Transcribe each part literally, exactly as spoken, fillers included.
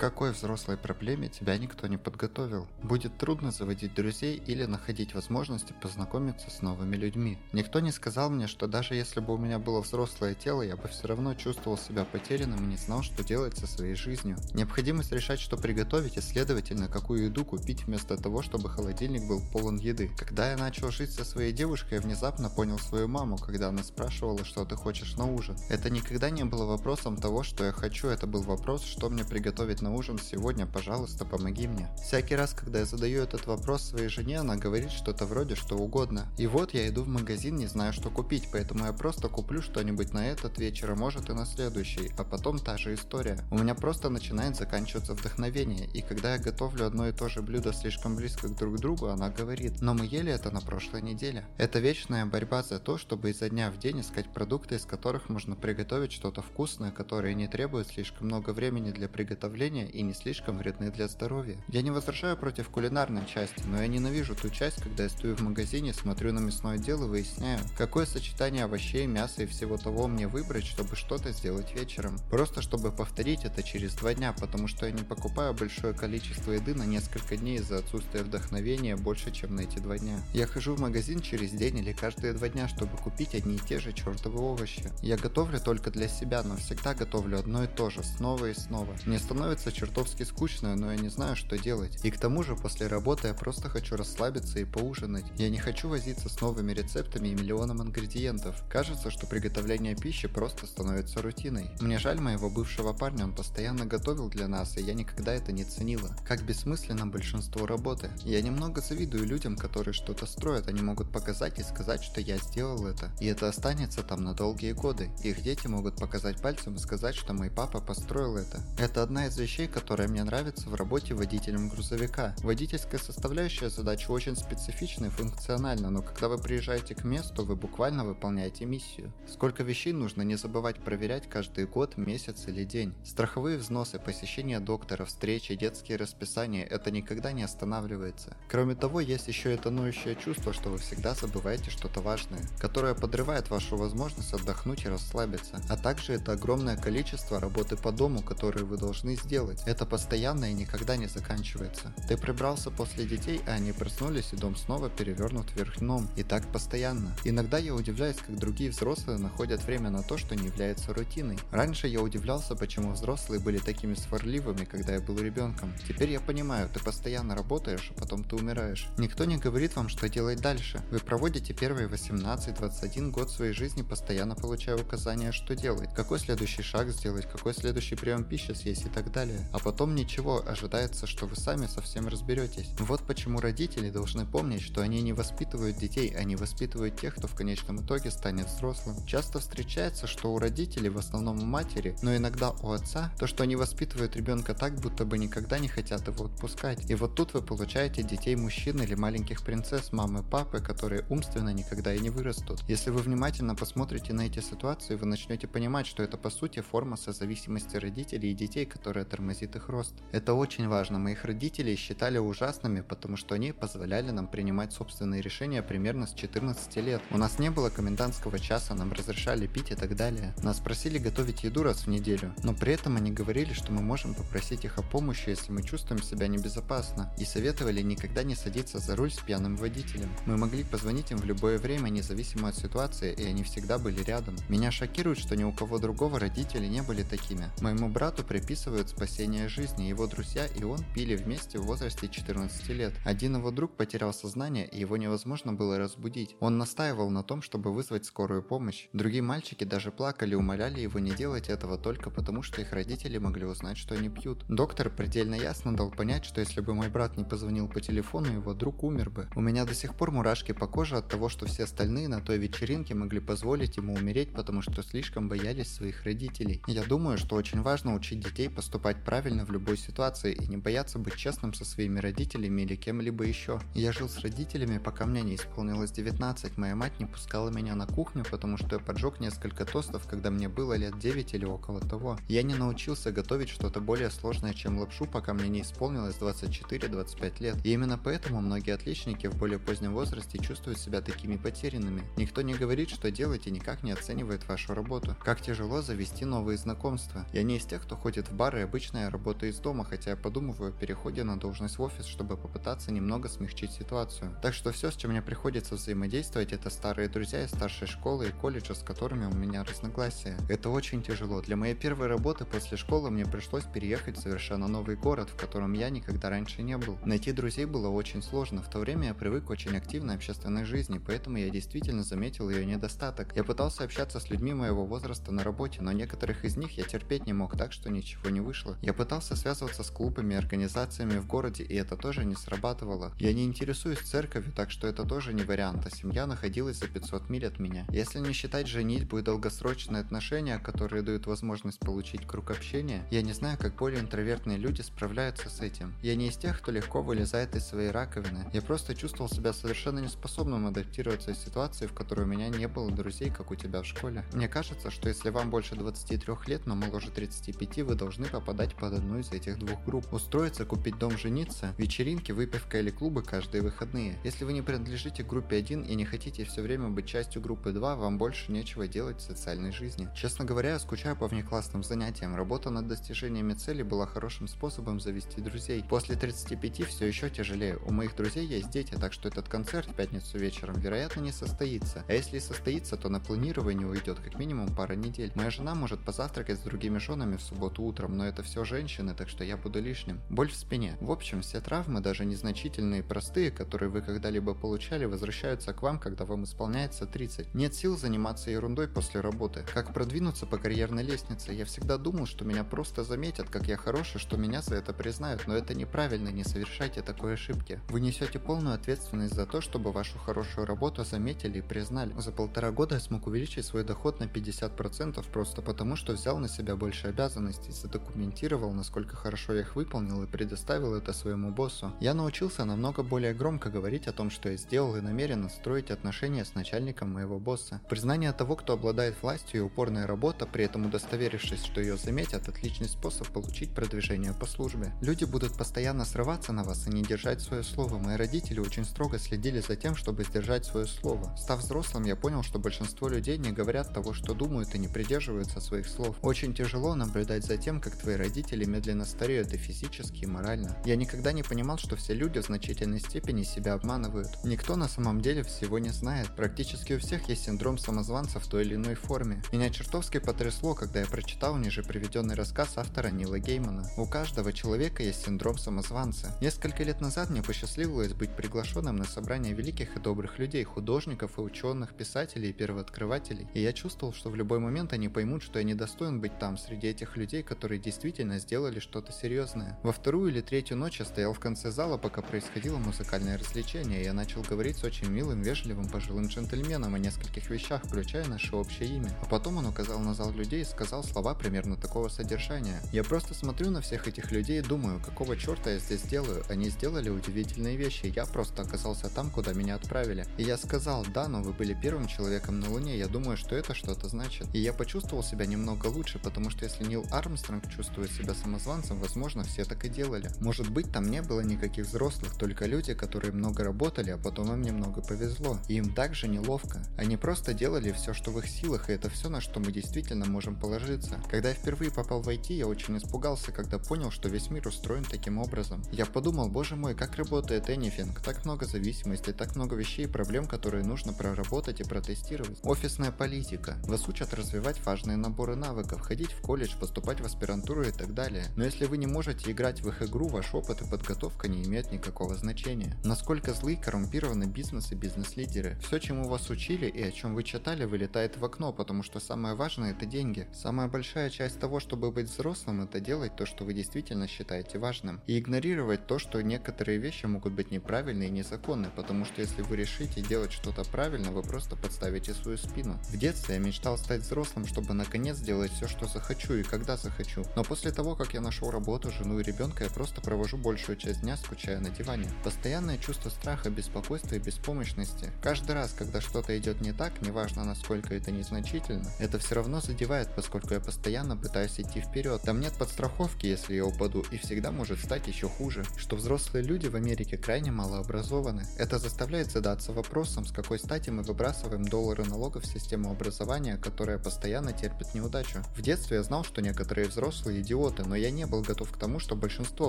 какой взрослой проблеме тебя никто не подготовил. Будет трудно заводить друзей или находить возможности познакомиться с новыми людьми. Никто не сказал мне, что даже если бы у меня было взрослое тело, я бы все равно чувствовал себя потерянным и не знал, что делать со своей жизнью. Необходимость решать, что приготовить, и следовательно, какую еду купить, вместо того, чтобы холодильник был полон еды. Когда я начал жить со своей девушкой, я внезапно понял свою маму, когда она спрашивала, что ты хочешь на ужин. Это никогда не было вопросом того, что я хочу, это был вопрос, что мне приготовить на ужин сегодня, пожалуйста, помоги мне. Всякий раз, когда я задаю этот вопрос своей жене, она говорит что-то вроде что угодно. И вот я иду в магазин, не знаю, что купить, поэтому я просто куплю что-нибудь на этот вечер, а может и на следующий, а потом та же история. У меня просто начинает заканчиваться вдохновение, и когда я готовлю одно и то же блюдо слишком близко друг к другу, она говорит: но мы ели это на прошлой неделе. Это вечная борьба за то, чтобы изо дня в день искать продукты, из которых можно приготовить что-то вкусное, которые не требуют слишком много времени для приготовления и не слишком вредны для здоровья. Я не возражаю против кулинарной части, но я ненавижу ту часть, когда я стою в магазине, смотрю на мясное дело и выясняю, какое сочетание овощей, мяса и всего того мне выбрать, чтобы что-то сделать вечером. Просто чтобы повторить это через два дня, потому что я не покупаю большое количество еды на несколько дней из-за отсутствия вдохновения больше, чем на эти два дня. Я хожу в магазин через день или каждые два дня, чтобы купить одни и те же чертовы овощи. Я готовлю только для себя, но всегда готовлю одно и то же, снова и снова. Мне становится чертовски скучно, но я не знаю, что делать. И к тому же, после работы я просто хочу расслабиться и поужинать. Я не хочу возиться с новыми рецептами и миллионом ингредиентов. Кажется, что приготовление пищи просто становится рутиной. Мне жаль моего бывшего парня, он постоянно готовил для нас, и я никогда это не ценила. Как бессмысленно большинство работы. Я немного завидую людям, которые что-то строят, они могут показать и сказать, что я сделал это. И это останется там на долгие годы. Их дети могут показать пальцем и сказать, что мой папа построил это. Это одна из вещей, которая мне нравится в работе водителем грузовика. Водительская составляющая задачи очень специфична и функциональна, но когда вы приезжаете к месту, вы буквально выполняете миссию. Сколько вещей нужно не забывать проверять каждый год, месяц или день. Страховые взносы, посещение доктора, встречи, детские расписания – это никогда не останавливается. Кроме того, есть еще это ноющее чувство, что вы всегда забываете что-то важное, которое подрывает вашу возможность отдохнуть и расслабиться. А также это огромное количество работы по дому, которую вы должны сделать. Это постоянно и никогда не заканчивается. Ты прибрался после детей, а они проснулись, и дом снова перевернут вверх дном. И так постоянно. Иногда я удивляюсь, как другие взрослые находят время на то, что не является рутиной. Раньше я удивлялся, почему взрослые были такими сварливыми, когда я был ребенком. Теперь я понимаю, ты постоянно работаешь, а потом ты умираешь. Никто не говорит вам, что делать дальше. Вы проводите первые восемнадцать-двадцать один год своей жизни, постоянно получая указания, что делать, какой следующий шаг сделать, какой следующий прием пищи съесть и так далее. А потом ничего, ожидается, что вы сами со всем разберетесь. Вот почему родители должны помнить, что они не воспитывают детей, они воспитывают тех, кто в конечном итоге станет взрослым. Часто встречается, что у родителей, в основном у матери, но иногда у отца, то, что они воспитывают ребенка так, будто бы никогда не хотят его отпускать. И вот тут вы получаете детей мужчин или маленьких принцесс, мамы, папы, которые умственно никогда и не вырастут. Если вы внимательно посмотрите на эти ситуации, вы начнете понимать, что это по сути форма созависимости родителей и детей, которая тормозит их рост. Это очень важно. Моих родителей считали ужасными, потому что они позволяли нам принимать собственные решения примерно с четырнадцати лет. У нас не было комендантского часа, нам разрешали пить и так далее. Нас просили готовить еду раз в неделю, но при этом они говорили, что мы можем попросить их о помощи, если мы чувствуем себя небезопасно, и советовали никогда не садиться за руль с пьяным водителем. Мы могли позвонить им в любое время, независимо от ситуации, и они всегда были рядом. Меня шокирует, что ни у кого другого родители не были такими. Моему брату приписывают спасение жизни, его друзья и он пили вместе в возрасте четырнадцати лет. Один его друг потерял сознание, и его невозможно было разбудить. Он настаивал на том, чтобы вызвать скорую помощь. Другие мальчики даже плакали, умоляли его не делать этого только потому, что их родители могли узнать, что они пьют. Доктор предельно ясно дал понять, что если бы мой брат не позвонил по телефону, его друг умер бы. У меня до сих пор мурашки по коже от того, что все остальные на той вечеринке могли позволить ему умереть, потому что слишком боялись своих родителей. Я думаю, что очень важно учить детей поступать правильно в любой ситуации и не бояться быть честным со своими родителями или кем-либо еще. Я жил с родителями, пока мне не исполнилось девятнадцать. Моя мать не пускала меня на кухню, потому что я поджег несколько тостов, когда мне было лет девять или около того. Я не научился готовить что-то более сложное, чем лапшу, пока мне не исполнилось двадцать четыре-двадцать пять лет. И именно поэтому многие отличники в более позднем возрасте чувствуют себя такими потерянными. Никто не говорит, что делать, и никак не оценивает вашу работу. Как тяжело завести новые знакомства. Я не из тех, кто ходит в бары и обычно обычная работа из дома, хотя я подумываю о переходе на должность в офис, чтобы попытаться немного смягчить ситуацию. Так что все, с чем мне приходится взаимодействовать, это старые друзья из старшей школы и колледжа, с которыми у меня разногласия. Это очень тяжело. Для моей первой работы после школы мне пришлось переехать в совершенно новый город, в котором я никогда раньше не был. Найти друзей было очень сложно. В то время я привык к очень активной общественной жизни, поэтому я действительно заметил ее недостаток. Я пытался общаться с людьми моего возраста на работе, но некоторых из них я терпеть не мог, так что ничего не вышло. Я пытался связываться с клубами и организациями в городе, и это тоже не срабатывало. Я не интересуюсь церковью, так что это тоже не вариант, а семья находилась за пятьсот миль от меня. Если не считать женитьбу и долгосрочные отношения, которые дают возможность получить круг общения, я не знаю, как более интровертные люди справляются с этим. Я не из тех, кто легко вылезает из своей раковины. Я просто чувствовал себя совершенно неспособным адаптироваться из ситуации, в которой у меня не было друзей, как у тебя в школе. Мне кажется, что если вам больше двадцати трёх лет, но моложе тридцати пяти, вы должны попадать под одну из этих двух групп. Устроиться, купить дом, жениться, вечеринки, выпивка или клубы каждые выходные. Если вы не принадлежите группе один и не хотите все время быть частью группы два, вам больше нечего делать в социальной жизни. Честно говоря, я скучаю по внеклассным занятиям. Работа над достижениями цели была хорошим способом завести друзей. После тридцати пяти все еще тяжелее. У моих друзей есть дети, так что этот концерт в пятницу вечером, вероятно, не состоится. А если и состоится, то на планирование уйдет как минимум пара недель. Моя жена может позавтракать с другими женами в субботу утром, но это все женщины, так что я буду лишним. Боль в спине. В общем, все травмы, даже незначительные и простые, которые вы когда-либо получали, возвращаются к вам, когда вам исполняется тридцать. Нет сил заниматься ерундой после работы. Как продвинуться по карьерной лестнице? Я всегда думал, что меня просто заметят, как я хороший, что меня за это признают, но это неправильно, не совершайте такой ошибки. Вы несете полную ответственность за то, чтобы вашу хорошую работу заметили и признали. За полтора года я смог увеличить свой доход на пятьдесят процентов просто потому, что взял на себя больше обязанностей, задокументировал, насколько хорошо я их выполнил и предоставил это своему боссу. Я научился намного более громко говорить о том, что я сделал, и намеренно строить отношения с начальником моего босса. Признание того, кто обладает властью, и упорная работа, при этом удостоверившись, что ее заметят, отличный способ получить продвижение по службе. Люди будут постоянно срываться на вас и не держать свое слово. Мои родители очень строго следили за тем, чтобы сдержать свое слово. Став взрослым, я понял, что большинство людей не говорят того, что думают, и не придерживаются своих слов. Очень тяжело наблюдать за тем, как твои родители медленно стареют и физически, и морально. Я никогда не понимал, что все люди в значительной степени себя обманывают. Никто на самом деле всего не знает. Практически у всех есть синдром самозванца в той или иной форме. Меня чертовски потрясло, когда я прочитал ниже приведенный рассказ автора Нила Геймана. У каждого человека есть синдром самозванца. Несколько лет назад мне посчастливилось быть приглашенным на собрание великих и добрых людей, художников и ученых, писателей и первооткрывателей, и я чувствовал, что в любой момент они поймут, что я недостоин быть там, среди этих людей, которые действительно сделали что-то серьезное. Во вторую или третью ночь я стоял в конце зала, пока происходило музыкальное развлечение, и я начал говорить с очень милым, вежливым, пожилым джентльменом о нескольких вещах, включая наше общее имя. А потом он указал на зал людей и сказал слова примерно такого содержания. Я просто смотрю на всех этих людей и думаю, какого черта я здесь делаю? Они сделали удивительные вещи, я просто оказался там, куда меня отправили. И я сказал: да, но вы были первым человеком на Луне, я думаю, что это что-то значит. И я почувствовал себя немного лучше, потому что если Нил Армстронг чувствует себя самозванцем, возможно, все так и делали. Может быть, там не было никаких взрослых, только люди, которые много работали, а потом им немного повезло. И им также неловко. Они просто делали все, что в их силах, и это все, на что мы действительно можем положиться. Когда я впервые попал в ай ти, я очень испугался, когда понял, что весь мир устроен таким образом. Я подумал: боже мой, как работает Anything, так много зависимостей, так много вещей и проблем, которые нужно проработать и протестировать. Офисная политика. Вас учат развивать важные наборы навыков, ходить в колледж, поступать в аспирантуру и так далее. Но если вы не можете играть в их игру, ваш опыт и подготовка не имеют никакого значения. Насколько злы и коррумпированы бизнес и бизнес-лидеры. Все, чему вас учили и о чем вы читали, вылетает в окно, потому что самое важное — это деньги. Самая большая часть того, чтобы быть взрослым, это делать то, что вы действительно считаете важным. И игнорировать то, что некоторые вещи могут быть неправильны и незаконны, потому что если вы решите делать что-то правильно, вы просто подставите свою спину. В детстве я мечтал стать взрослым, чтобы наконец делать все, что захочу и когда захочу. Но после того, как я нашел работу, жену и ребенка, я просто провожу большую часть дня, скучая на диване. Постоянное чувство страха, беспокойства и беспомощности. Каждый раз, когда что-то идет не так, неважно насколько это незначительно, это все равно задевает, поскольку я постоянно пытаюсь идти вперед. Там нет подстраховки, если я упаду, и всегда может стать еще хуже. Что взрослые люди в Америке крайне малообразованы. Это заставляет задаться вопросом, с какой стати мы выбрасываем доллары налогов в систему образования, которая постоянно терпит неудачу. В детстве я знал, что некоторые взрослые идиоты, идиоты, но я не был готов к тому, что большинство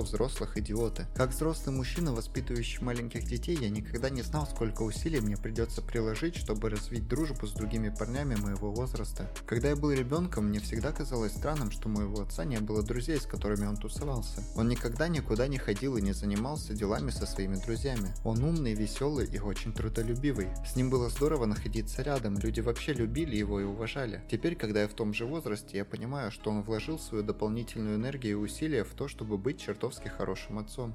взрослых идиоты. Как взрослый мужчина, воспитывающий маленьких детей, я никогда не знал, сколько усилий мне придется приложить, чтобы развить дружбу с другими парнями моего возраста. Когда я был ребенком, мне всегда казалось странным, что у моего отца не было друзей, с которыми он тусовался. Он никогда никуда не ходил и не занимался делами со своими друзьями. Он умный, веселый и очень трудолюбивый. С ним было здорово находиться рядом, люди вообще любили его и уважали. Теперь, когда я в том же возрасте, я понимаю, что он вложил свою дополнительную энергию и усилия в то, чтобы быть чертовски хорошим отцом.